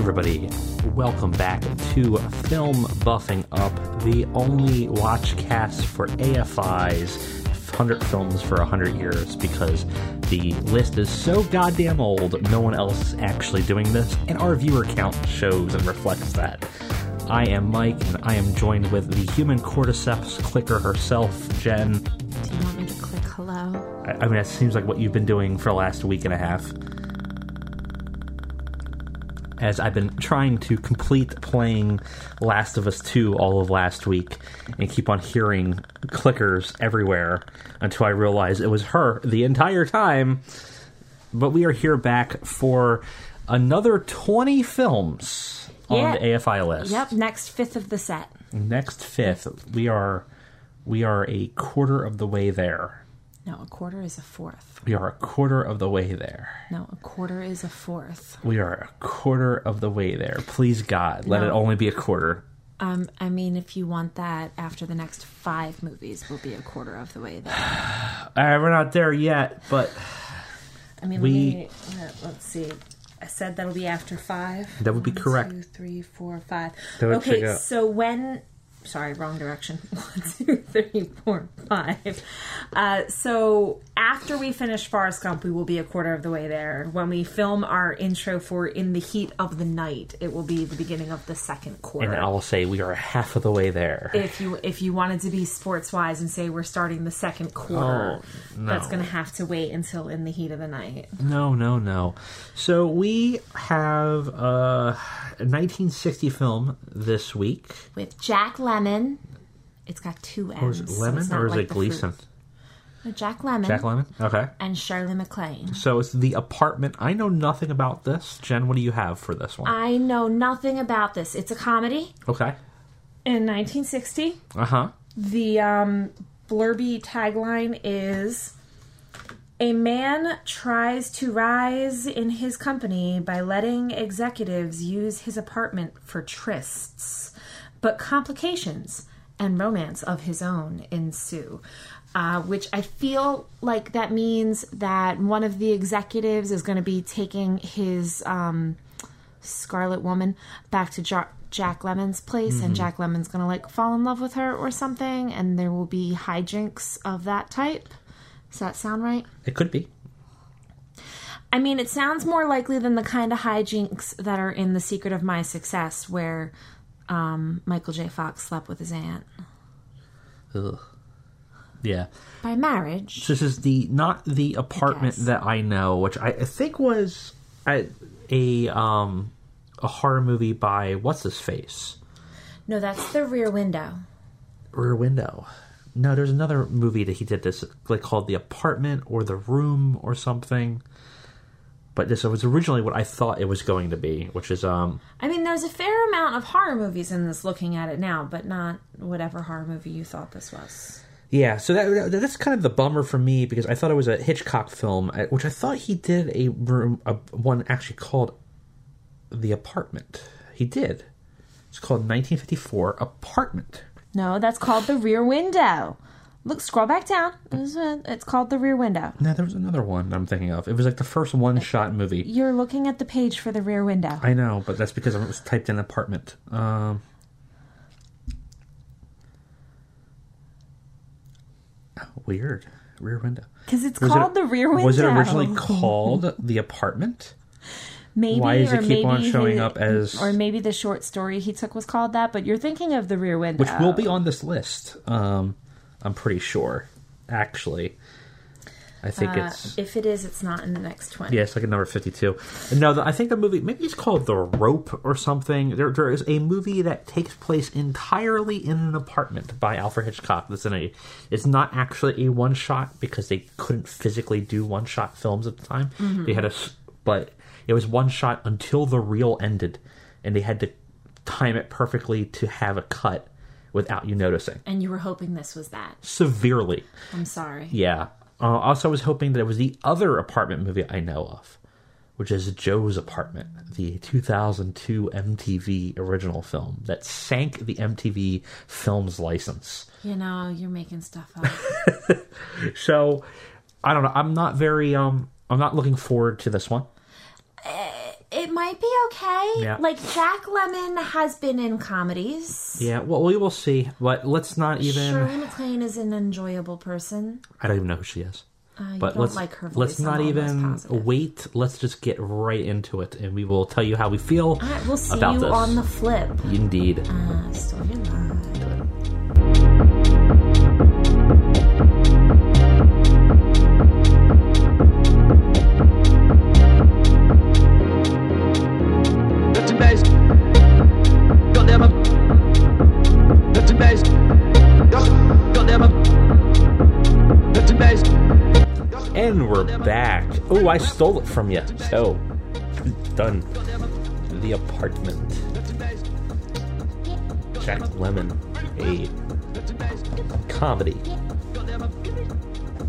everybody, welcome back to Film Buffing Up, the only watch cast for AFI's 100 Films for 100 Years, because the list is so goddamn old, no one else is actually doing this, and our viewer count shows and reflects that. I am Mike, and I am joined with the human cordyceps clicker herself, Jen. Do you want me to click hello? I mean, that seems like what you've been doing for the last week and a half. As I've been trying to complete playing Last of Us 2 all of last week and keep on hearing clickers everywhere until I realized it was her the entire time. But we are here back for another 20 films on the AFI list. Yep, next fifth of the set. Next fifth. We are a quarter of the way there. No, a quarter is a fourth. We are a quarter of the way there. No, a quarter is a fourth. We are a quarter of the way there. Please, God, let it only be a quarter. I mean, if you want that, after the next five movies, we'll be a quarter of the way there. All right, we're not there yet, but... I mean, let's see. I said that'll be after five. That would be correct. 1, 2, 3, 4, 5. Okay, so when... Sorry, wrong direction. 1, 2, 3, 4, 5. So after we finish Forrest Gump, we will be a quarter of the way there. When we film our intro for In the Heat of the Night, it will be the beginning of the second quarter. And I'll say we are half of the way there. If you wanted to be sports-wise and say we're starting the second quarter, that's going to have to wait until In the Heat of the Night. No. So we have a 1960 film this week. With Jack Lemmon. It's got two M's. Or is it Lemon so or is like it Gleason? No, Jack Lemmon. Jack Lemmon, okay. And Shirley MacLaine. So it's The Apartment. I know nothing about this. Jen, what do you have for this one? I know nothing about this. It's a comedy. Okay. In 1960. Uh-huh. The blurby tagline is, a man tries to rise in his company by letting executives use his apartment for trysts. But complications and romance of his own ensue, which I feel like that means that one of the executives is going to be taking his Scarlet Woman back to Jack Lemmon's place, and Jack Lemmon's going to like fall in love with her or something, and there will be hijinks of that type. Does that sound right? It could be. I mean, it sounds more likely than the kind of hijinks that are in The Secret of My Success, where... Michael J. Fox slept with his aunt. Ugh. Yeah. By marriage. So this is not the apartment that I know, which I think was a horror movie by what's his face? No, that's The Rear Window. Rear Window. No, there's another movie that he did this like called The Apartment or The Room or something. But this was originally what I thought it was going to be, which is... I mean, there's a fair amount of horror movies in this looking at it now, but not whatever horror movie you thought this was. Yeah, so that's kind of the bummer for me, because I thought it was a Hitchcock film, which I thought he did one actually called The Apartment. He did. It's called 1954 Apartment. No, that's called The Rear Window. Look, scroll back down. It's called The Rear Window. No, there was another one I'm thinking of. It was like the first one-shot movie. You're looking at the page for The Rear Window. I know, but that's because I was typed in apartment. Weird. Rear Window. Because it's called The Rear Window. Was it originally called The Apartment? Maybe. Why does it keep on showing up as... Or maybe the short story he took was called that, but you're thinking of The Rear Window. Which will be on this list. I'm pretty sure, actually. I think it's... If it is, it's not in the next 20. Yeah, it's like at number 52. No, I think the movie... Maybe it's called The Rope or something. There is a movie that takes place entirely in an apartment by Alfred Hitchcock. It's not actually a one-shot because they couldn't physically do one-shot films at the time. Mm-hmm. But it was one-shot until the reel ended, and they had to time it perfectly to have a cut without you noticing. And you were hoping this was that. Severely. I'm sorry. Yeah. Also, I was hoping that it was the other apartment movie I know of, which is Joe's Apartment, the 2002 MTV original film that sank the MTV film's license. You know, you're making stuff up. So, I don't know. I'm not looking forward to this one. It might might be okay. Yeah. Like, Jack Lemmon has been in comedies. Yeah, well, we will see. But let's not even... Shirley MacLaine is an enjoyable person. I don't even know who she is. But let's, like, her voice. Let's not even wait. Let's just get right into it, and we will tell you how we feel about this. We'll see you on the flip. Indeed. We're back. Oh, I stole it from you. So, done. The Apartment. Jack Lemmon. A comedy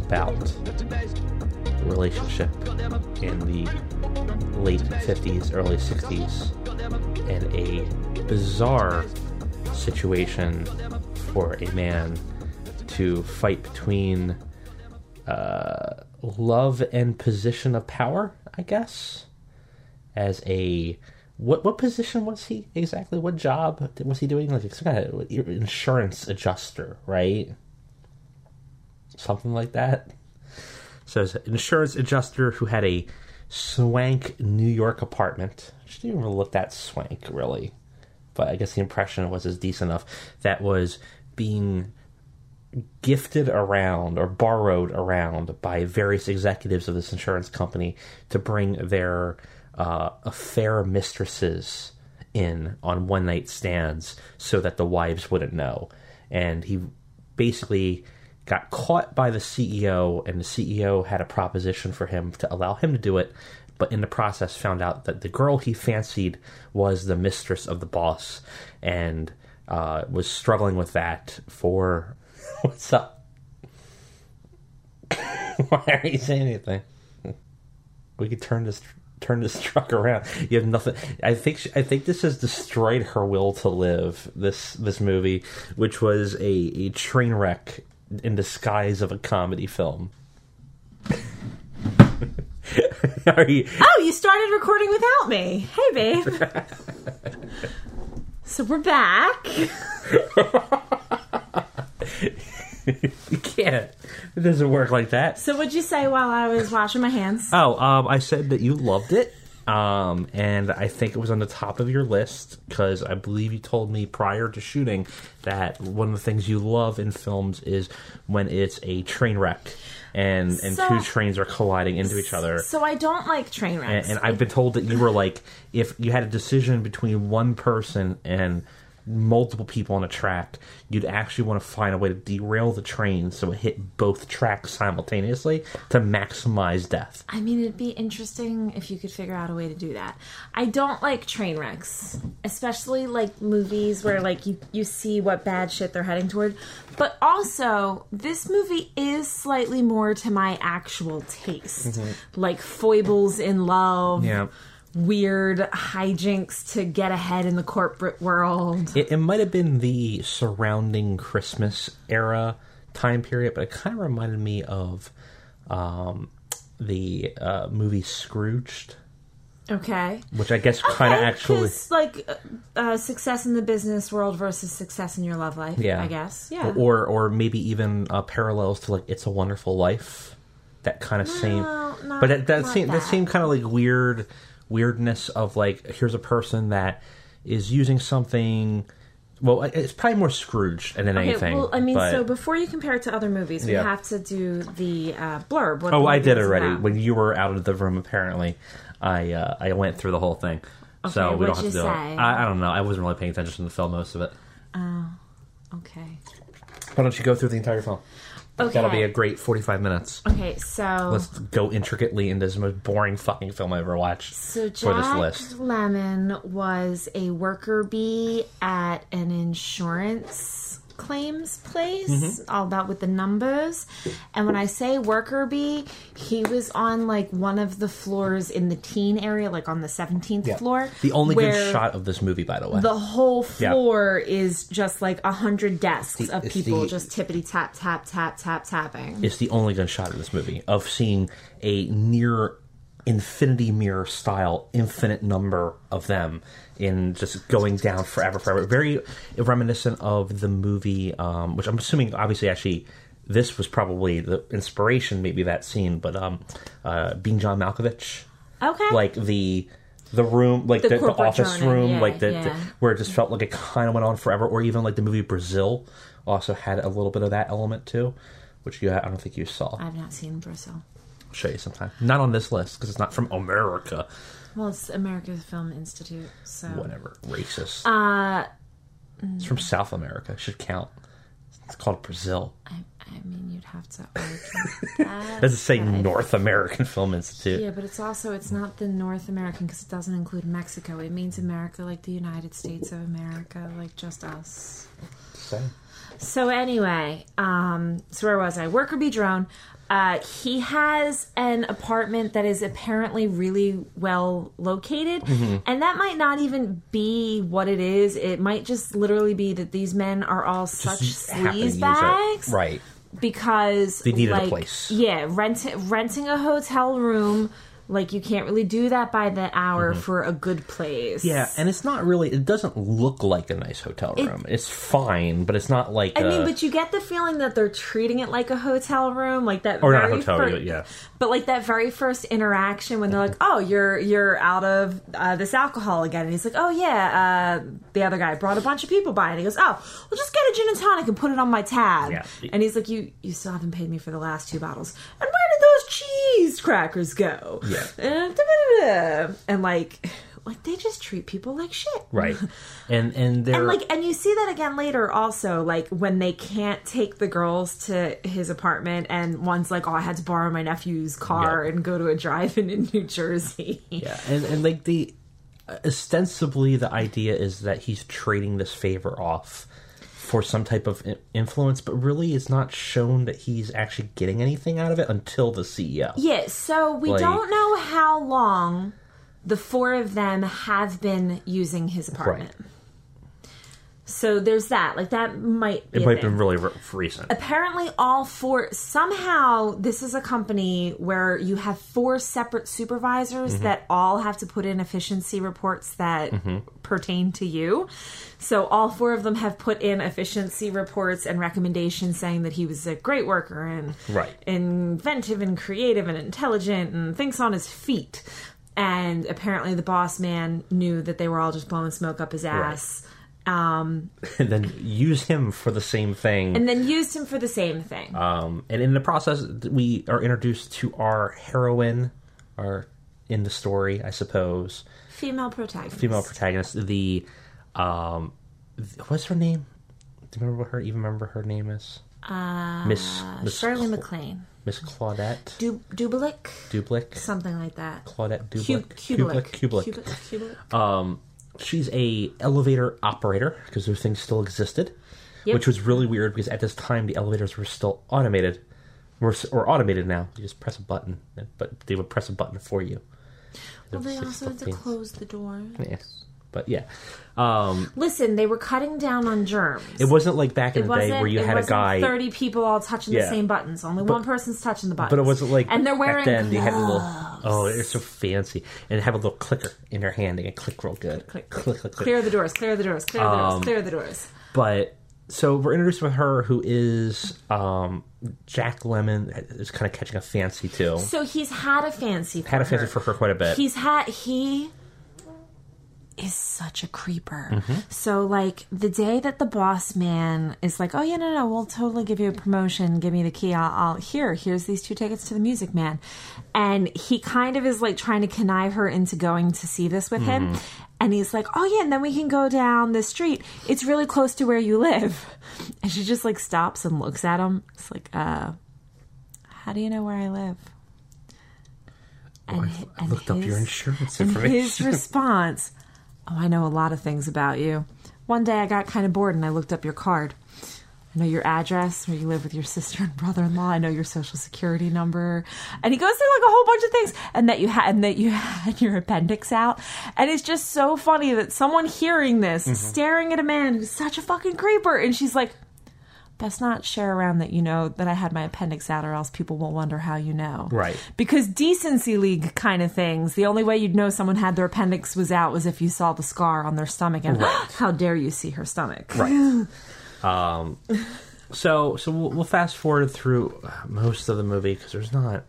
about a relationship in the late 50s, early 60s, and a bizarre situation for a man to fight between love and position of power, I guess. As a what position was he exactly? What job was he doing? Like some kind of insurance adjuster, right? Something like that. So it's an insurance adjuster who had a swank New York apartment. She didn't even look that swank, really. But I guess the impression was as decent enough that was being gifted around or borrowed around by various executives of this insurance company to bring their affair mistresses in on one night stands so that the wives wouldn't know. And he basically got caught by the CEO, and the CEO had a proposition for him to allow him to do it, but in the process found out that the girl he fancied was the mistress of the boss, and was struggling with that for... What's up? Why aren't you saying anything? We could turn this truck around. You have nothing. I think this has destroyed her will to live. This movie, which was a train wreck in disguise of a comedy film. Oh, you started recording without me. Hey, babe. So we're back. You can't. It doesn't work like that. So what'd you say while I was washing my hands? Oh, I said that you loved it. And I think it was on the top of your list because I believe you told me prior to shooting that one of the things you love in films is when it's a train wreck and two trains are colliding into each other. So I don't like train wrecks. And I've been told that you were like, if you had a decision between one person and multiple people on a track, you'd actually want to find a way to derail the train so it hit both tracks simultaneously to maximize death. I mean, it'd be interesting if you could figure out a way to do that. I don't like train wrecks, especially like movies where like you see what bad shit they're heading toward. But also, this movie is slightly more to my actual taste. Mm-hmm. Like foibles in love. Yeah. Weird hijinks to get ahead in the corporate world. It might have been the surrounding Christmas era time period, but it kind of reminded me of the movie Scrooged. Okay. Which I guess kind of actually... like success in the business world versus success in your love life, yeah. I guess. Yeah. Or maybe even parallels to like It's a Wonderful Life. That kind of same... But that same kind of like weirdness of like, here's a person that is using something. Well, it's probably more Scrooged than anything. Well, I mean, so before you compare it to other movies, we have to do the blurb. Oh, I did already about. When you were out of the room. Apparently, I went through the whole thing, okay, so we don't have to do it. I don't know. I wasn't really paying attention to the film most of it. Oh, okay. Why don't you go through the entire film? Okay. That'll be a great 45 minutes. Okay, so... Let's go intricately into this most boring fucking film I ever watched for this list. Jack Lemmon was a worker bee at an insurance claims place, all that with the numbers. And when I say worker bee, he was on like one of the floors in the teen area, like on the 17th floor. The only good shot of this movie, by the way. The whole floor is just like 100 desks of people just tippity tap, tap, tap, tap, tapping. It's the only good shot of this movie of seeing a near infinity mirror style, infinite number of them in just going down forever. Very reminiscent of the movie, which I'm assuming, obviously, actually, this was probably the inspiration, maybe that scene, but Being John Malkovich. Okay. Like the room, like the office journal room, yeah, like the where it just felt like it kind of went on forever. Or even like the movie Brazil also had a little bit of that element too, which I don't think you saw. I've not seen Brazil. I'll show you sometime. Not on this list because it's not from America. Well, it's America's Film Institute, so whatever. Racist. It's from South America. It should count. It's called Brazil. I mean, you'd have to argue that. That's say North American Film Institute. Yeah, but it's also, it's not the North American because it doesn't include Mexico. It means America, like the United States of America, like just us. Same. So anyway, so where was I? Worker Bee Drone. He has an apartment that is apparently really well located, mm-hmm. and that might not even be what it is. It might just literally be that these men are all such sleazebags. Right. Because they needed a place. Yeah, renting a hotel room, like you can't really do that by the hour mm-hmm. for a good place. Yeah, and it's not really. It doesn't look like a nice hotel room. It's fine, but it's not like. I mean, but you get the feeling that they're treating it like a hotel room, like that. Or not a hotel room, yeah. But like that very first interaction when mm-hmm. they're like, "Oh, you're out of this alcohol again," and he's like, "Oh yeah," the other guy brought a bunch of people by, and he goes, "Oh, well, just get a gin and tonic and put it on my tab." Yeah. And he's like, "You still haven't paid me for the last two bottles." And where did those cheese crackers go? Yeah. And like they just treat people like shit, right? And you see that again later also, like when they can't take the girls to his apartment, and one's like, "Oh, I had to borrow my nephew's car and go to a drive-in in New Jersey." Yeah, and like the ostensibly the idea is that he's trading this favor off for some type of influence, but really it's not shown that he's actually getting anything out of it until the CEO. Yeah, so we don't know how long the four of them have been using his apartment. Right. So there's that. Like, that might be it might have been really recent. Apparently all four... Somehow, this is a company where you have four separate supervisors mm-hmm. that all have to put in efficiency reports that... Mm-hmm. pertain to you. So all four of them have put in efficiency reports and recommendations saying that he was a great worker and inventive and creative and intelligent and thinks on his feet. And apparently the boss man knew that they were all just blowing smoke up his ass. Right. And then used him for the same thing. And in the process, we are introduced to our heroine, our in the story, I suppose. Female protagonist. The, what's her name? Do you remember her? Even remember her name is? Miss Shirley MacLaine. Miss Claudette Dublik, something like that. Claudette Dublik. Kublik. She's a elevator operator because those things still existed, which was really weird because at this time the elevators were still automated. We're automated now. You just press a button, but they would press a button for you. Well, they also had to close the doors. Yes. But yeah. Listen, they were cutting down on germs. It wasn't like back in the day where you had a guy... 30 people all touching the same buttons. Only one person's touching the buttons. But it wasn't like... And they're wearing gloves. You had a little, they're so fancy. And they have a little clicker in their hand. They can click real good. Click. Clear the doors. But... So we're introduced with her, who is Jack Lemmon is kind of catching a fancy too. So he's had a fancy for her quite a bit. He is such a creeper. Mm-hmm. So like the day that the boss man is like, "Oh yeah, no, we'll totally give you a promotion. Give me the key. I'll here's these 2 tickets to The Music Man," and he kind of is like trying to connive her into going to see this with him. And he's like, "Oh, yeah, and then we can go down the street. It's really close to where you live." And she just, like, stops and looks at him. It's like, "How do you know where I live?" And I looked up your insurance information. And his response, "Oh, I know a lot of things about you. One day I got kind of bored and I looked up your card. I know your address, where you live with your sister and brother-in-law. I know your social security number," and he goes through like a whole bunch of things, and that you had your appendix out, and it's just so funny that someone hearing this, staring at a man who's such a fucking creeper, and she's like, Best not share around that you know that I had my appendix out, or else people will wonder how you know. Right. Because decency league kind of things, the only way you'd know someone had their appendix was out was if you saw the scar on their stomach and right. How dare you see her stomach. Right. So we'll fast forward through most of the movie because there's not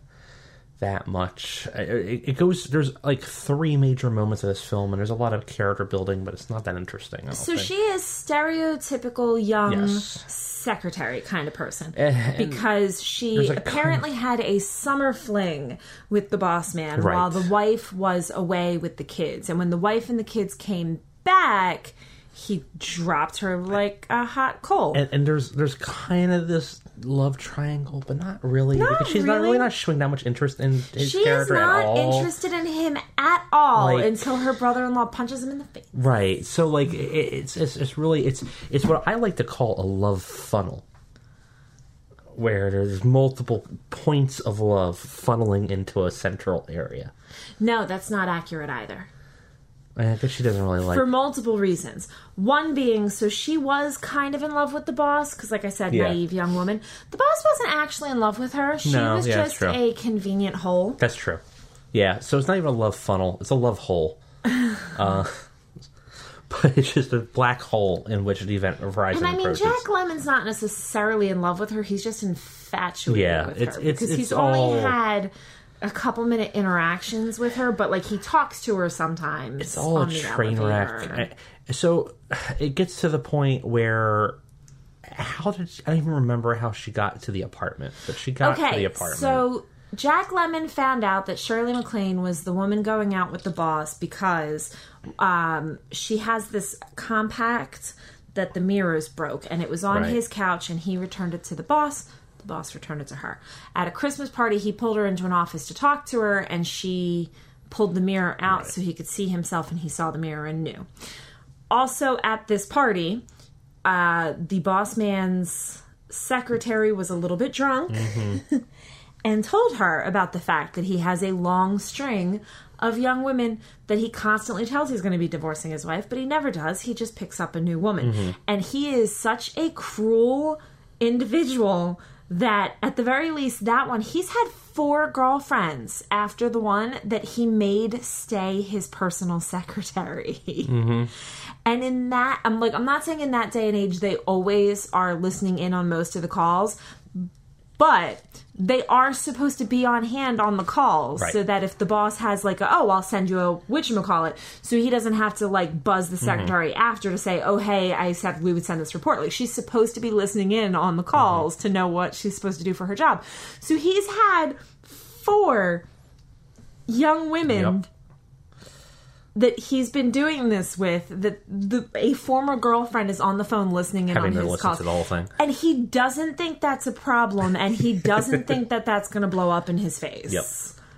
that much. It goes. There's like three major moments of this film, and there's a lot of character building, but it's not that interesting. I don't think. She is stereotypical young secretary kind of person because she apparently had a summer fling with the boss man while the wife was away with the kids, and when the wife and the kids came back, he dropped her like a hot coal. And there's kind of this love triangle, but not really. Because she's not really showing that much interest in his character at all. She is not interested in him at all until her brother-in-law punches him in the face. Right. So like it's really what I like to call a love funnel, where there's multiple points of love funneling into a central area. No, that's not accurate either. I guess she doesn't really like for multiple reasons. One being, so she was kind of in love with the boss, because like I said, naive young woman. The boss wasn't actually in love with her. She was just a convenient hole. That's true. Yeah, so it's not even a love funnel. It's a love hole. But it's just a black hole in which the event arises. And I mean, approaches. Jack Lemmon's not necessarily in love with her. He's just infatuated with her. Because he's only had a couple minute interactions with her, but like he talks to her sometimes. It's all a train wreck. So it gets to the point where I don't even remember how she got to the apartment, but she got to the apartment. So Jack Lemmon found out that Shirley MacLaine was the woman going out with the boss because she has this compact that the mirrors broke, and it was on his couch, and he returned it to the boss. The boss returned it to her. At a Christmas party, he pulled her into an office to talk to her, and she pulled the mirror out so he could see himself, and he saw the mirror and knew. Also, at this party, the boss man's secretary was a little bit drunk and told her about the fact that he has a long string of young women that he constantly tells he's going to be divorcing his wife, but he never does. He just picks up a new woman. Mm-hmm. And he is such a cruel individual that at the very least, that one, he's had 4 girlfriends after the one that he made stay his personal secretary. Mm-hmm. And in that, I'm not saying in that day and age they always are listening in on most of the calls, but they are supposed to be on hand on the calls so that if the boss has like, I'll send you a whatchamacallit, so he doesn't have to like buzz the secretary after to say, oh, hey, I said we would send this report. Like she's supposed to be listening in on the calls to know what she's supposed to do for her job. So he's had 4 young women that he's been doing this with, that a former girlfriend is on the phone listening in on his calls. To the whole thing. And he doesn't think that's a problem, and he doesn't think that that's going to blow up in his face.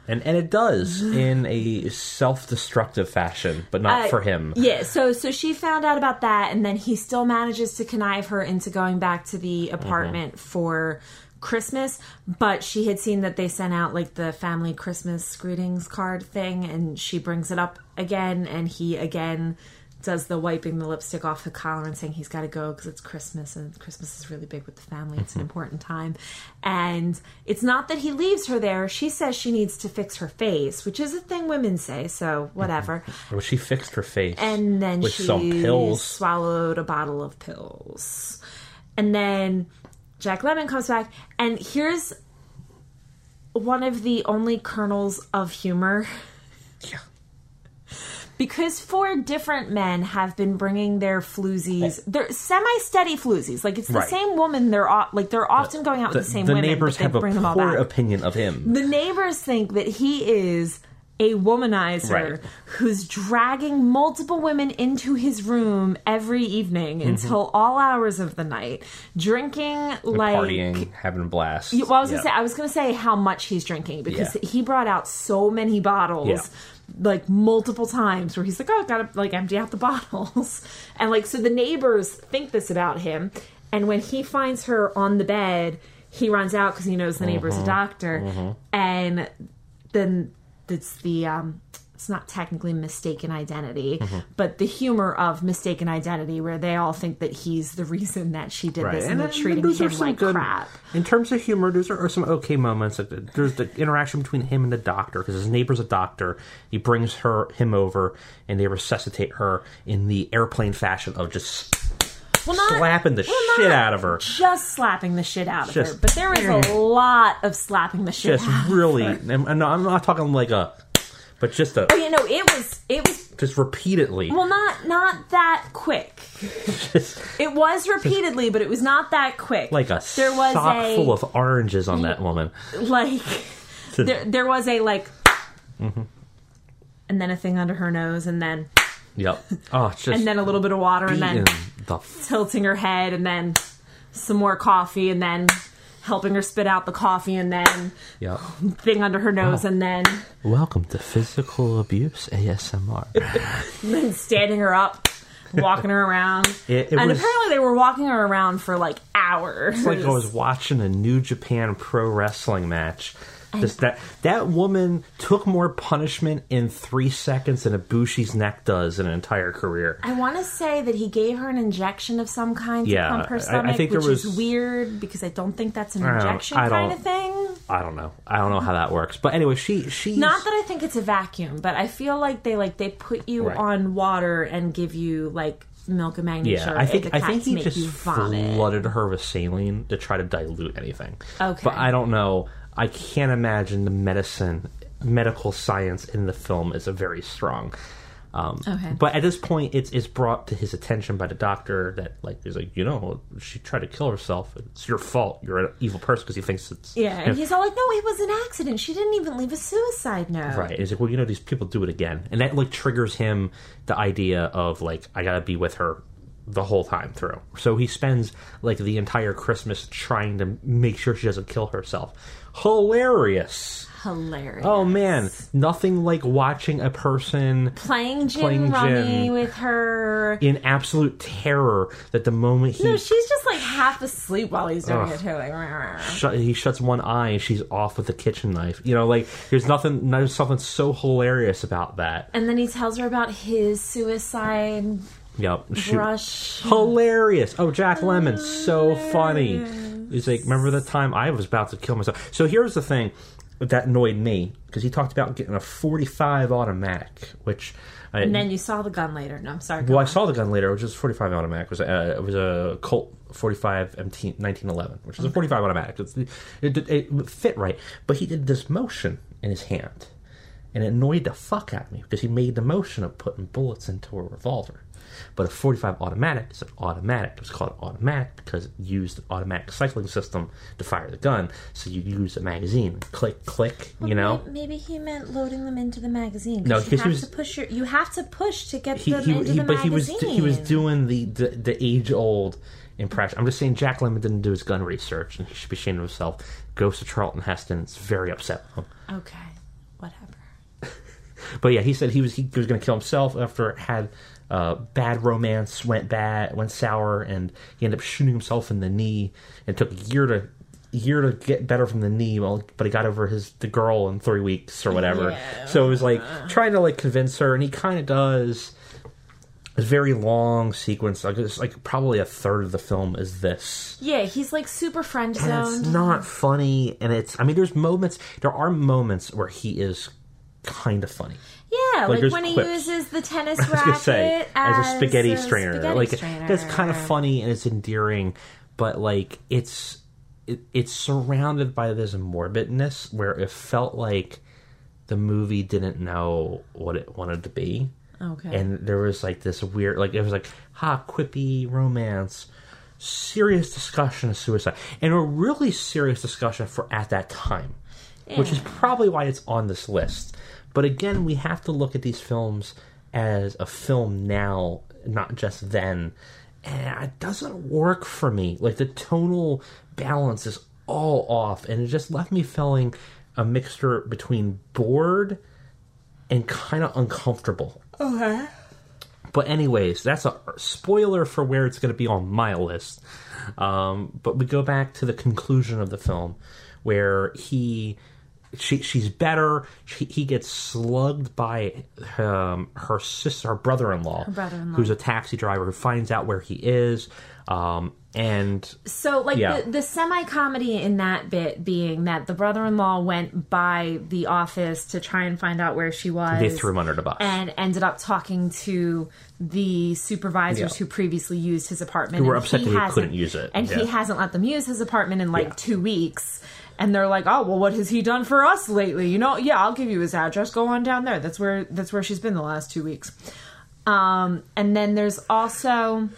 Yep. And it does in a self-destructive fashion, but not for him. Yeah, so she found out about that, and then he still manages to connive her into going back to the apartment for Christmas, but she had seen that they sent out like the family Christmas greetings card thing, and she brings it up again, and he again does the wiping the lipstick off the collar and saying he's got to go because it's Christmas, and Christmas is really big with the family. It's an important time. And it's not that he leaves her there. She says she needs to fix her face, which is a thing women say, so whatever. Well, she fixed her face and then with she some pills. Swallowed a bottle of pills. And then Jack Lemmon comes back, and here's one of the only kernels of humor. Yeah. Because 4 different men have been bringing their floozies, their semi-steady floozies. Like, it's the same woman. They're often going out with the same women. The neighbors have a poor opinion of him. The neighbors think that he is a womanizer who's dragging multiple women into his room every evening until all hours of the night, drinking, partying, having a blast. Well, I was going to say how much he's drinking, because he brought out so many bottles, like multiple times, where he's like, I've got to like empty out the bottles. And like, so the neighbors think this about him. And when he finds her on the bed, he runs out because he knows the neighbor's a doctor. And then it's the it's not technically mistaken identity, mm-hmm. but the humor of mistaken identity, where they all think that he's the reason that she did right. this, and they're treating him like good, crap. In terms of humor, those are some okay moments. There's the interaction between him and the doctor, because his neighbor's a doctor. He brings him over, and they resuscitate her in the airplane fashion of just... Not slapping the shit out of her, but there was a lot of slapping the shit out really, of her. I'm not talking like a, but just a... Oh, you know, it was... Just repeatedly. Well, not that quick. It was repeatedly, but it was not that quick. Like a sock full of oranges on that woman. Like, there was a, like... Mm-hmm. And then a thing under her nose, and then... Yep. Oh, just and then a little bit of water, and then tilting her head, and then some more coffee, and then helping her spit out the coffee, and then yep. thing under her nose, and then... Welcome to Physical Abuse ASMR. And then standing her up, walking her around. It was, apparently they were walking her around for, like, hours. It's like I was watching a New Japan Pro Wrestling match. Just that woman took more punishment in 3 seconds than Ibushi's neck does in an entire career. I want to say that he gave her an injection of some kind to pump her stomach, I think which is weird because I don't think that's an injection kind of thing. I don't know. I don't know how that works. But anyway, she's... Not that I think it's a vacuum, but I feel like they put you right. on water and give you, like... milk and magnesia. Yeah, I think he just flooded her with saline to try to dilute anything. Okay, but I don't know. I can't imagine the medical science in the film is a very strong. But at this point, it's brought to his attention by the doctor that he's like, you know, she tried to kill herself. It's your fault. You're an evil person because he thinks it's and he's all like, no, it was an accident. She didn't even leave a suicide note. Right. And he's like, well, you know, these people do it again, and that triggers him the idea of I gotta be with her the whole time through. So he spends the entire Christmas trying to make sure she doesn't kill herself. Hilarious. Oh, man. Nothing like watching a person playing rummy with her in absolute terror that the moment he... No, she's just half asleep while he's doing it. Her, he shuts one eye and she's off with the kitchen knife. You know, there's something so hilarious about that. And then he tells her about his suicide... Yep. Brush. Hilarious. Oh, Jack Lemmon. So funny. He's like, remember the time I was about to kill myself? So here's the thing that annoyed me, because he talked about getting a .45 automatic, which... And then you saw the gun later. No, I'm sorry. Well, I saw the gun later, which is .45 automatic. It was a Colt .45 MT 1911, which is a .45 automatic. It fit right. But he did this motion in his hand, and it annoyed the fuck out of me, because he made the motion of putting bullets into a revolver. But a .45 automatic is an automatic. It was called automatic because it used an automatic cycling system to fire the gun. So you use a magazine, click, click. Well, you know. Maybe he meant loading them into the magazine. No, because you have to push to get them into the magazine. But he was doing the age old impression. I'm just saying Jack Lemmon didn't do his gun research, and he should be ashamed of himself. Goes to Charlton Heston. It's very upset with him. Okay, whatever. But yeah, he said he was going to kill himself after it had. Bad romance went sour, and he ended up shooting himself in the knee. It took a year to get better from the knee, but he got over the girl in 3 weeks or whatever. Yeah. So it was trying to convince her, and he kind of does. A very long sequence. It's probably a third of the film is this. Yeah, he's super friend zoned. It's not funny, and it's. I mean, there are moments where he is kind of funny. Yeah, when he uses the tennis racket as a spaghetti strainer. That's kind of funny and it's endearing, but it's surrounded by this morbidness where it felt like the movie didn't know what it wanted to be. Okay. And there was this weird it was quippy romance, serious discussion of suicide, and a really serious discussion for at that time. Yeah. Which is probably why it's on this list. But again, we have to look at these films as a film now, not just then. And it doesn't work for me. The tonal balance is all off. And it just left me feeling a mixture between bored and kind of uncomfortable. Okay. But anyways, that's a spoiler for where it's going to be on my list. But we go back to the conclusion of the film where he... she's better. He gets slugged by her sister, her brother-in-law, who's a taxi driver, who finds out where he is. And so, like, the semi-comedy in that bit being that the brother-in-law went by the office to try and find out where she was. They threw him under the bus. And ended up talking to the supervisors who previously used his apartment. Who were upset that he couldn't use it. And he hasn't let them use his apartment in, like, 2 weeks. And they're like, oh, well, what has he done for us lately? You know, yeah, I'll give you his address. Go on down there. That's where she's been the last 2 weeks. And then there's also...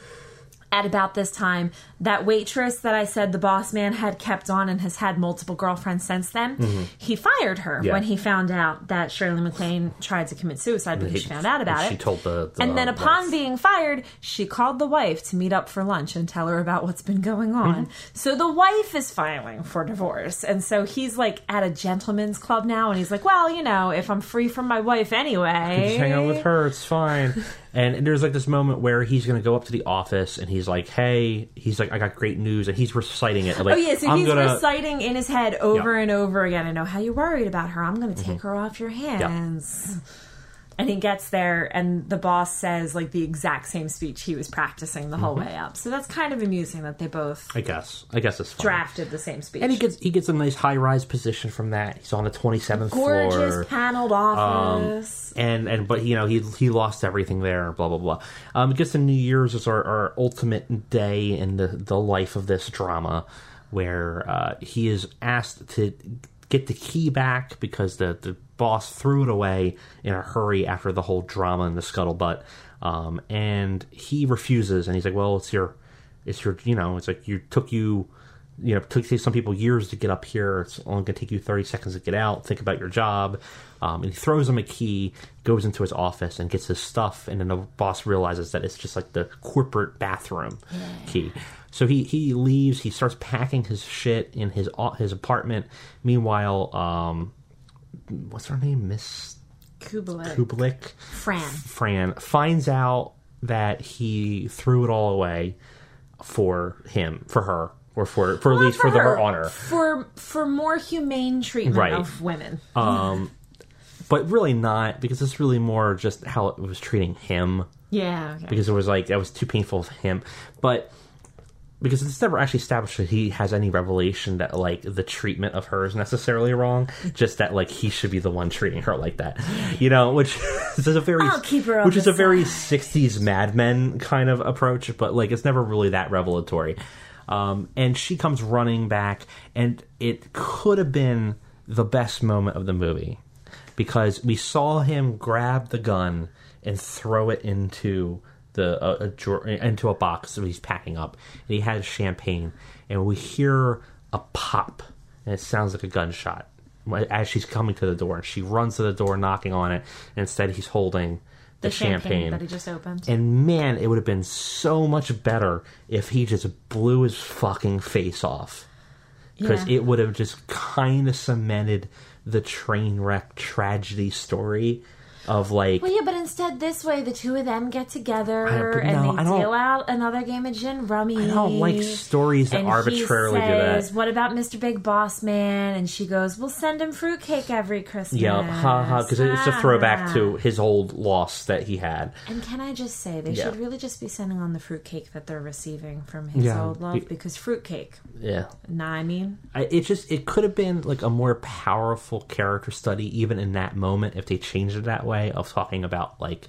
At about this time, that waitress that I said the boss man had kept on and has had multiple girlfriends since then, he fired her when he found out that Shirley MacLaine tried to commit suicide because she found out about it. She told the and then upon being fired, she called the wife to meet up for lunch and tell her about what's been going on. So the wife is filing for divorce. And so he's like at a gentleman's club now. And he's like, well, you know, if I'm free from my wife anyway. Just hang out with her. It's fine. And there's, like, this moment where he's going to go up to the office, and he's like, hey, he's like, I got great news, and he's reciting it. Like, so he's reciting in his head over and over again, I know how you're worried about her. I'm going to take her off your hands. Yeah. And he gets there, and the boss says, like, the exact same speech he was practicing the whole way up. So that's kind of amusing that they both... I guess it's fine. ...drafted the same speech. And he gets a nice high-rise position from that. He's on the 27th floor. Gorgeous paneled office. But, you know, he lost everything there, blah, blah, blah. I guess the New Year's is our ultimate day in the life of this drama, where he is asked to get the key back because the boss threw it away in a hurry after the whole drama and the scuttlebutt, and he refuses, and he's like, well, it's your you know, it's like, it took some people years to get up here, it's only gonna take you 30 seconds to get out, think about your job. And he throws him a key, goes into his office and gets his stuff, and then the boss realizes that it's just like the corporate bathroom key. So he leaves, he starts packing his shit in his apartment. Meanwhile, what's her name? Miss Kublik. Fran finds out that he threw it all away for her, or for her honor. For more humane treatment of women. But really not, because it's really more just how it was treating him. Yeah. Okay. Because it was like, that was too painful for him. But because it's never actually established that he has any revelation that, like, the treatment of her is necessarily wrong. Just that, like, he should be the one treating her like that. You know, which is a very... I'll keep her on Which is a very side. 60s Mad Men kind of approach. But, like, it's never really that revelatory. And she comes running back. And it could have been the best moment of the movie. Because we saw him grab the gun and throw it into... into a box that he's packing up, and he has champagne, and we hear a pop, and it sounds like a gunshot as she's coming to the door, and she runs to the door knocking on it, and instead he's holding the champagne that he just opened. And man, it would have been so much better if he just blew his fucking face off, because it would have just kind of cemented the train wreck tragedy story of, like... Well, yeah, but instead this way, the two of them get together and they deal out another game of gin rummy. I don't like stories that arbitrarily do that. And he says, what about Mr. Big Boss Man? And she goes, we'll send him fruitcake every Christmas. Yeah, ha-ha, because it's a throwback to his old loss that he had. And can I just say, they should really just be sending on the fruitcake that they're receiving from his old love, because fruitcake. Yeah. Nah, I mean... It could have been, like, a more powerful character study, even in that moment, if they changed it that way. Of talking about, like,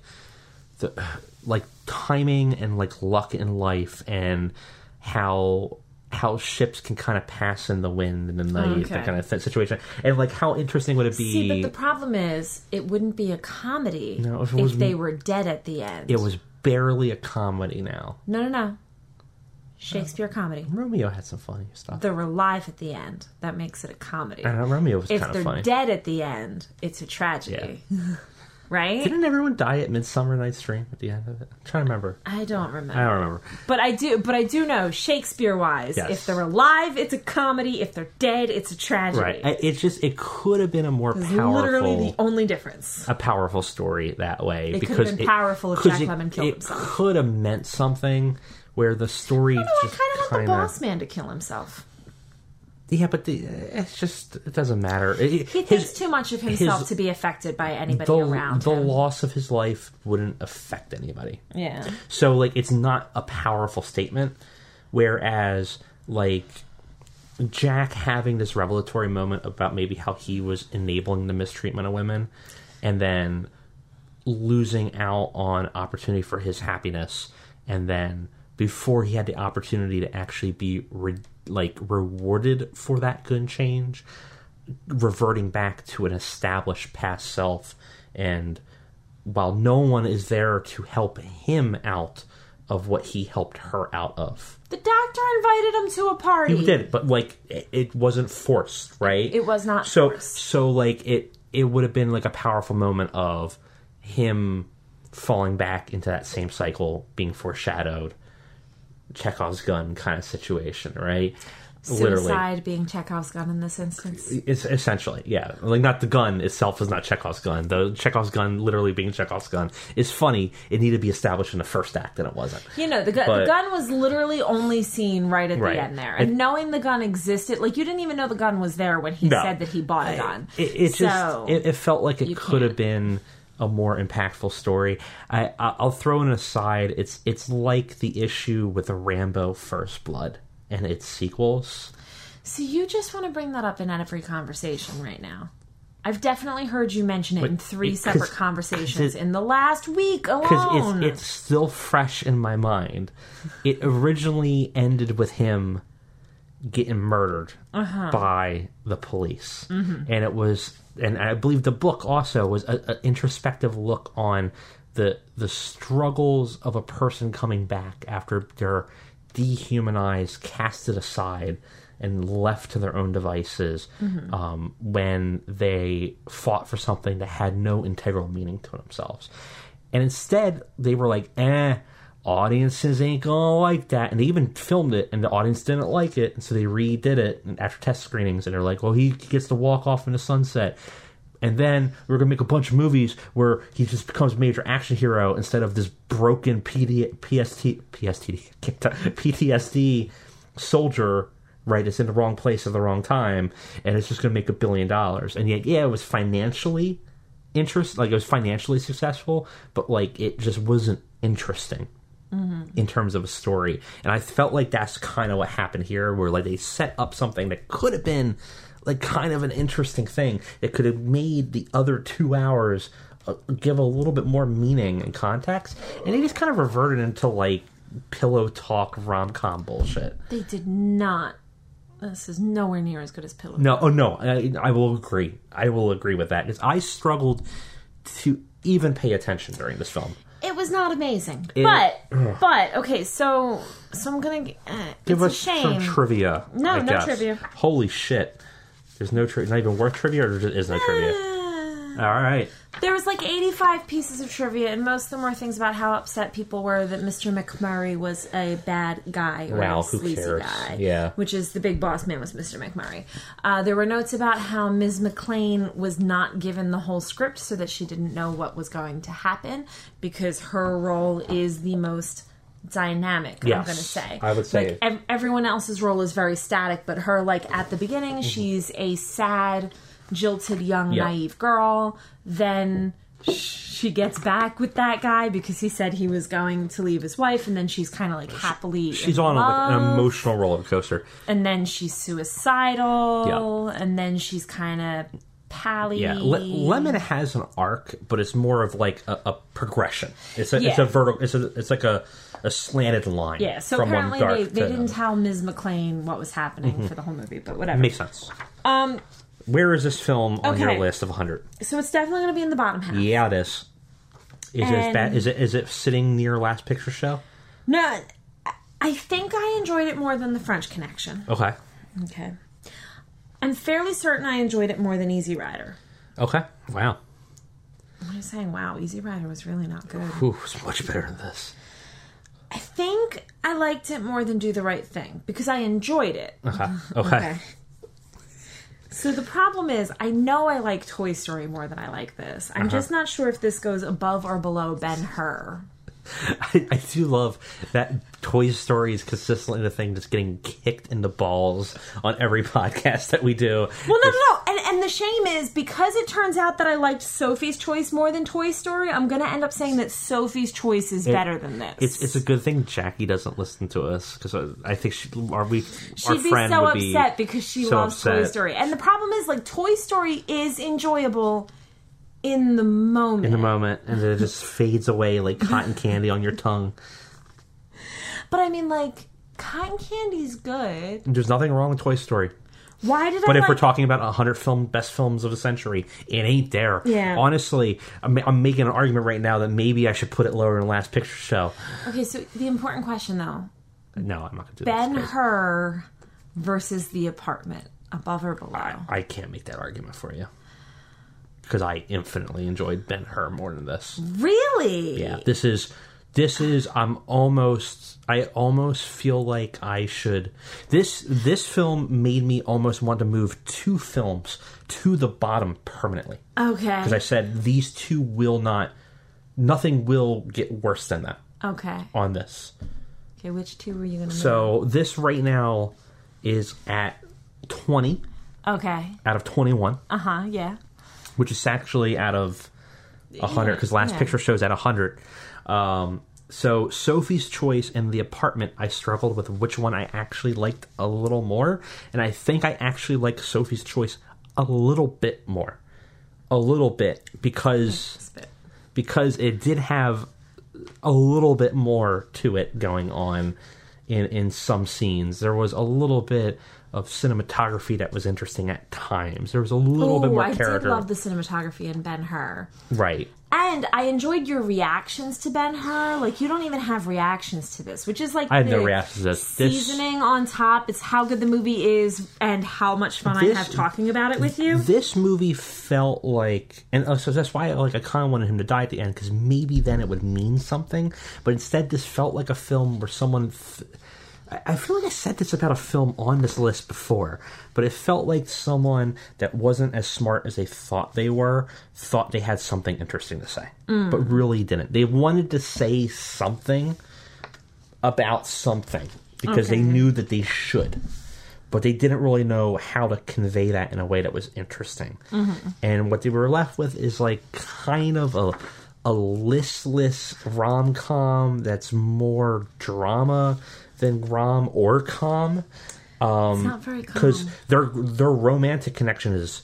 the, like, timing and, like, luck in life, and how ships can kind of pass in the wind in the night, that kind of situation, and, like, how interesting would it be? See, but the problem is, it wouldn't be a comedy if they were dead at the end. It was barely a comedy now. No. Shakespeare comedy. Romeo had some funny stuff. They're alive at the end. That makes it a comedy. I know, Romeo was kind of funny. If they're dead at the end, it's a tragedy. Yeah. Right? Didn't everyone die at Midsummer Night's Dream at the end of it? I'm trying to remember. I don't remember. But I do know, Shakespeare-wise, if they're alive, it's a comedy. If they're dead, it's a tragedy. Right. It's just, it could have been a more powerful... literally the only difference. A powerful story that way. It could have been powerful if Jack Lemmon killed himself. It could have meant something where the story... I kind of want the boss man to kill himself. Yeah, but it's just, it doesn't matter. He thinks too much of himself to be affected by anybody around him. The loss of his life wouldn't affect anybody. Yeah. So, like, it's not a powerful statement, whereas, like, Jack having this revelatory moment about maybe how he was enabling the mistreatment of women and then losing out on opportunity for his happiness, and then before he had the opportunity to actually be rewarded for that good change, reverting back to an established past self, and while no one is there to help him out of what he helped her out of. The doctor invited him to a party. He did, but it wasn't forced, right? It was not forced. So it would have been like a powerful moment of him falling back into that same cycle, being foreshadowed. Chekhov's gun kind of situation, right? Suicide literally being Chekhov's gun in this instance. It's essentially, yeah. Like, not the gun itself is not Chekhov's gun. Though Chekhov's gun literally being Chekhov's gun is funny. It needed to be established in the first act, and it wasn't. You know, the gun was literally only seen right at the end there. And knowing the gun existed, like, you didn't even know the gun was there when he said that he bought a gun. It felt like it could have been a more impactful story. I'll throw in an aside. It's like the issue with the Rambo First Blood and its sequels. So you just want to bring that up in every conversation right now. I've definitely heard you mention it in three separate conversations in the last week alone. Because it's still fresh in my mind. It originally ended with him getting murdered by the police. Mm-hmm. And it was... And I believe the book also was an introspective look on the struggles of a person coming back after they're dehumanized, casted aside, and left to their own devices when they fought for something that had no integral meaning to themselves. And instead, they were like, audiences ain't gonna like that. And they even filmed it, and the audience didn't like it, and so they redid it after test screenings, and they're like, well, he gets to walk off in the sunset, and then we're gonna make a bunch of movies where he just becomes a major action hero instead of this broken PTSD soldier, right, that's in the wrong place at the wrong time, and it's just gonna make $1 billion. And yet, yeah, it was financially successful, but it just wasn't interesting. Mm-hmm. In terms of a story. And I felt like that's kind of what happened here, where they set up something that could have been kind of an interesting thing that could have made the other 2 hours give a little bit more meaning and context, and they just kind of reverted into pillow talk rom-com bullshit. They did not. This is nowhere near as good as pillow talk. I will agree. I will agree with that, because I struggled to even pay attention during this film. It was not amazing, but okay. So I'm gonna give us some trivia. No trivia. Holy shit! There's no trivia. Not even worth trivia, or there is no trivia. All right. There was 85 pieces of trivia, and most of them were things about how upset people were that Mr. MacMurray was a bad guy or a sleazy guy. Yeah. Which is the big boss man was Mr. MacMurray. There were notes about how Ms. MacLaine was not given the whole script so that she didn't know what was going to happen, because her role is the most dynamic, yes, I'm going to say. I would say. Everyone else's role is very static, but her, at the beginning, she's a sad, jilted, young, naive girl. Then she gets back with that guy because he said he was going to leave his wife, and then she's kind of happily she's on an emotional roller coaster, and then she's suicidal, and then she's kind of pally. Yeah, Lemmon has an arc, but it's more of a progression. It's a vertical. It's like a slanted line. Yeah. So from apparently they didn't tell Ms. MacLaine what was happening for the whole movie, but whatever. Makes sense. Where is this film on your list of 100? So it's definitely going to be in the bottom half. Yeah, it is. Is it sitting near Last Picture Show? No, I think I enjoyed it more than The French Connection. Okay. I'm fairly certain I enjoyed it more than Easy Rider. Okay. Wow. What are you saying? Wow, Easy Rider was really not good. Ooh, it's much better than this. I think I liked it more than Do the Right Thing, because I enjoyed it. Okay. So the problem is, I know I like Toy Story more than I like this. I'm just not sure if this goes above or below Ben-Hur. I do love that Toy Story is consistently the thing that's getting kicked in the balls on every podcast that we do. Well, no. And the shame is, because it turns out that I liked Sophie's Choice more than Toy Story, I'm going to end up saying that Sophie's Choice is better than this. It's a good thing Jackie doesn't listen to us, because I think our friend would be so upset because she loves Toy Story. And the problem is, like, Toy Story is enjoyable in the moment, and it just fades away like cotton candy on your tongue. But I mean, like, cotton candy's good. There's nothing wrong with Toy Story. Why did I? But if we're talking about 100 best films of the century, it ain't there. Yeah. Honestly, I'm making an argument right now that maybe I should put it lower than Last Picture Show. Okay, so the important question, though. No, I'm not gonna do that. Ben-Hur versus The Apartment, above or below? I can't make that argument for you, because I infinitely enjoyed Ben-Hur more than this. Really? Yeah. This is. I almost feel like I should. This film made me almost want to move two films to the bottom permanently. Okay. Because I said these two will not. Nothing will get worse than that. Okay. On this. Okay. Which two were you going to? So move? This right now is at 20. Okay. Out of 21. Uh huh. Yeah. Which is actually out of 100, because Last Picture Show's at 100. So Sophie's Choice and The Apartment, I struggled with which one I actually liked a little more. And I think I actually like Sophie's Choice a little bit more. A little bit. Because it did have a little bit more to it going on in some scenes. There was a little bit of cinematography that was interesting at times. There was a little bit more character. I did love the cinematography in Ben-Hur. Right. And I enjoyed your reactions to Ben-Hur. Like, you don't even have reactions to this, which is like I have no reactions to this. Seasoning on top. It's how good the movie is and how much fun I have talking about it with you. This movie felt like, and so that's why I kind of wanted him to die at the end, because maybe then it would mean something. But instead, this felt like a film where someone. I feel like I said this about a film on this list before, but it felt like someone that wasn't as smart as they thought they were thought they had something interesting to say, but really didn't. They wanted to say something about something because they knew that they should, but they didn't really know how to convey that in a way that was interesting. Mm-hmm. And what they were left with is like kind of a listless rom-com that's more drama than rom or com. It's not very com. Because their romantic connection is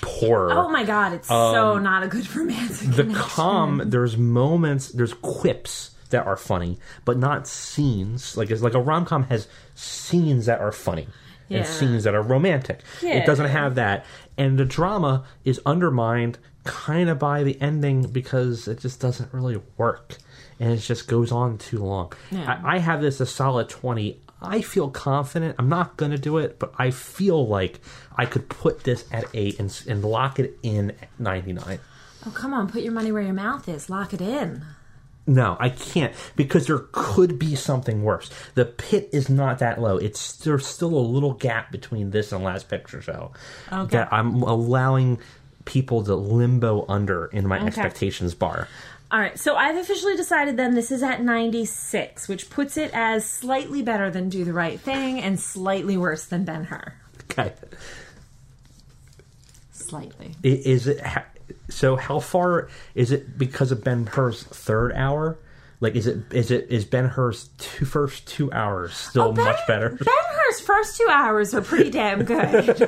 poor. Oh my god, it's so not a good romantic connection. The com, there's moments, there's quips that are funny, but not scenes. Like, it's like a rom-com has scenes that are funny. Yeah. And scenes that are romantic. Yeah. It doesn't have that. And the drama is undermined kind of by the ending because it just doesn't really work. And it just goes on too long. Yeah. I have this a solid 20. I feel confident. I'm not going to do it, but I feel like I could put this at 8 and lock it in at 99. Oh, come on. Put your money where your mouth is. Lock it in. No, I can't, because there could be something worse. The pit is not that low. There's still a little gap between this and Last Picture Show that I'm allowing people to limbo under in my expectations bar. All right, so I've officially decided then this is at 96, which puts it as slightly better than Do the Right Thing and slightly worse than Ben-Hur. Okay. Slightly. Is it so? How far is it because of Ben-Hur's third hour? Like, is Ben-Hur's first 2 hours still much better? Ben-Hur's first 2 hours are pretty damn good.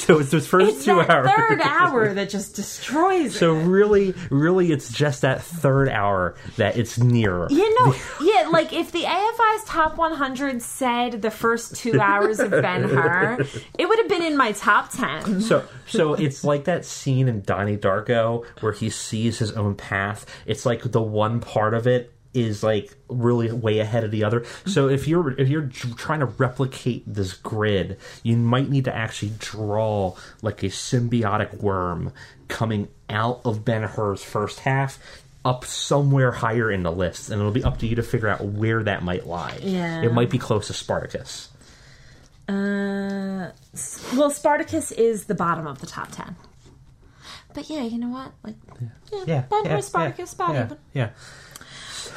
So it's those first 2 hours. It's that third hour that just destroys it. So really, it's just that third hour that it's nearer. You know, yeah, like, if the AFI's Top 100 said the first 2 hours of Ben-Hur, it would have been in my top 10. So it's like that scene in Donnie Darko where he sees his own path. It's like the one part of it is like really way ahead of the other. So if you're trying to replicate this grid, you might need to actually draw like a symbiotic worm coming out of Ben-Hur's first half up somewhere higher in the list, and it'll be up to you to figure out where that might lie. Yeah, it might be close to Spartacus. Well, Spartacus is the bottom of the top 10. But yeah, you know what? Like, Ben-Hur, Spartacus, Spartacus.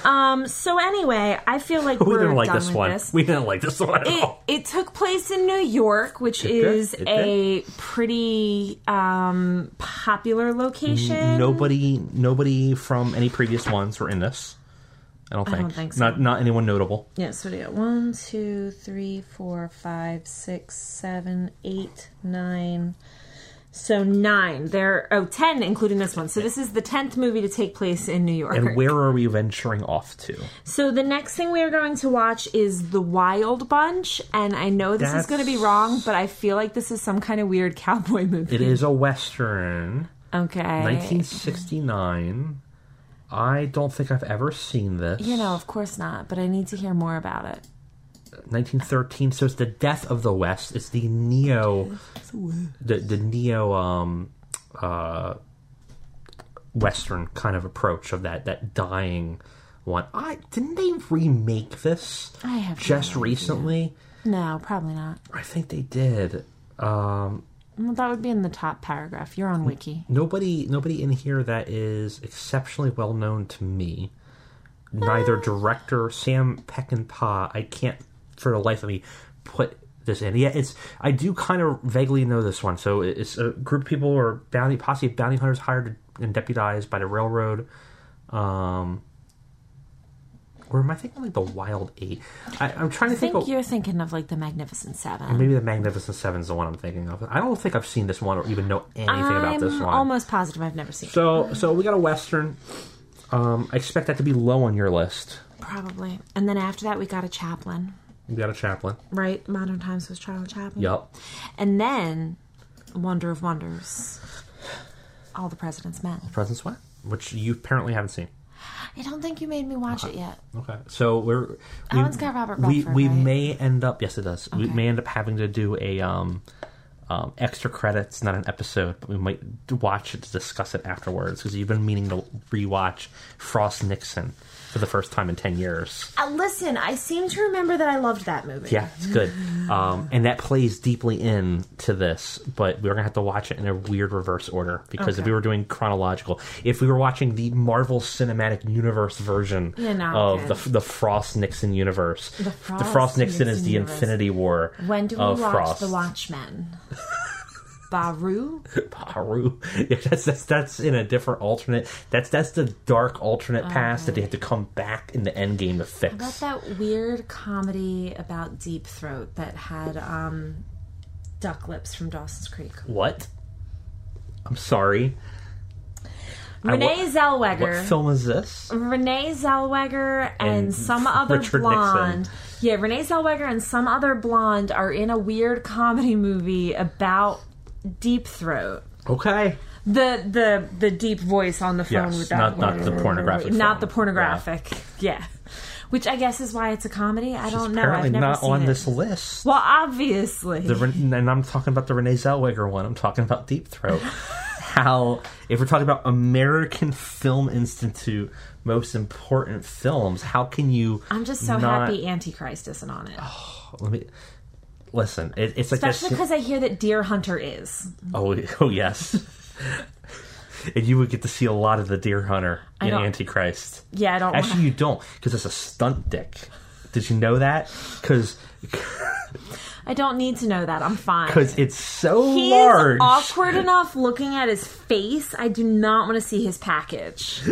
So anyway, I feel like we're done with this one. We didn't like this one at all. It took place in New York, which is a pretty popular location. Nobody from any previous ones were in this. I don't think so. Not anyone notable. Yeah, so we got 1, 2, 3, 4, 5, 6, 7, 8, 9. So 9. 10, including this one. So this is the 10th movie to take place in New York. And where are we venturing off to? So the next thing we are going to watch is The Wild Bunch. And I know that's is going to be wrong, but I feel like this is some kind of weird cowboy movie. It is a Western. Okay. 1969. I don't think I've ever seen this. You know, of course not, but I need to hear more about it. 1913, so it's the death of the West. It's the neo Western kind of approach of that dying one. Didn't they remake this? I have just recently. No, probably not. I think they did. Well, that would be in the top paragraph. You're on Wiki. Nobody in here that is exceptionally well known to me. Neither director Sam Peckinpah. I can't, for the life of me, put this in. Yeah, I do kind of vaguely know this one. So it's a group of people or posse of bounty hunters hired and deputized by the railroad. Or am I thinking like the Wild Eight? I'm trying to think. I think you're thinking of like the Magnificent Seven. Maybe the Magnificent Seven is the one I'm thinking of. I don't think I've seen this one or even know anything about this one. I'm almost positive I've never seen it. So we got a Western. I expect that to be low on your list. Probably. And then after that, we got a Chaplin. We got a Chaplin. Right? Modern Times was Charlie Chaplin. Yep. And then Wonder of Wonders. All the President's Men. The President's What? Which you apparently haven't seen. I don't think you made me watch it yet. Okay. So that one's got Robert Redford, right? We may end up... Yes, it does. Okay. We may end up having to do a extra credits, not an episode, but we might watch it to discuss it afterwards, because you've been meaning to rewatch Frost Nixon for the first time in 10 years. Listen, I seem to remember that I loved that movie. Yeah, it's good. And that plays deeply into this, but we're going to have to watch it in a weird reverse order, because if we were doing chronological, if we were watching the Marvel Cinematic Universe version of the Frost Nixon universe, the Frost Nixon is the universe. Infinity War of Frost. When do we watch Frost? The Watchmen? Baru. Yeah, that's in a different alternate. That's the dark alternate past that they have to come back in the end game to fix. How about that weird comedy about Deep Throat that had duck lips from Dawson's Creek? What? I'm sorry. Renee Zellweger. What film is this? Renee Zellweger and some other Richard blonde. Nixon. Yeah, Renee Zellweger and some other blonde are in a weird comedy movie about Deep Throat. Okay. The deep voice on the phone with that one. Not the pornographic. Not the pornographic. Yeah. Which I guess is why it's a comedy. I don't know. I've never seen it. Apparently not on this list. Well, obviously. And I'm talking about the Renee Zellweger one. I'm talking about Deep Throat. How, if we're talking about American Film Institute most important films, how can you? I'm just so happy Antichrist isn't on it. Oh, let me. Listen, it's like, especially because I hear that Deer Hunter is. Oh yes, and you would get to see a lot of the Deer Hunter in Antichrist. Yeah, I don't. Actually, you don't, because it's a stunt dick. Did you know that? Because I don't need to know that. I'm fine. Because it's so large. He's awkward enough looking at his face. I do not want to see his package.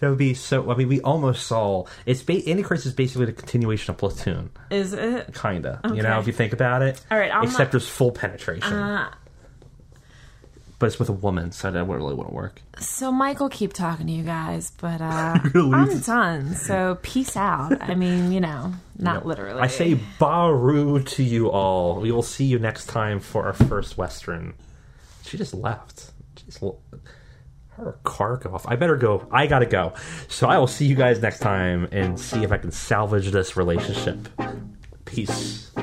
That would be so... I mean, we almost saw... Antichrist is basically the continuation of Platoon. Is it? Kinda. Okay. You know, if you think about it. All right, except there's full penetration. But it's with a woman, so that really wouldn't work. So, Mike will keep talking to you guys, but I'm done. So, peace out. I mean, you know, not literally. I say Baru to you all. We will see you next time for our first Western. She just left. Her car go off. I better go. I gotta go. So I will see you guys next time and see if I can salvage this relationship. Peace.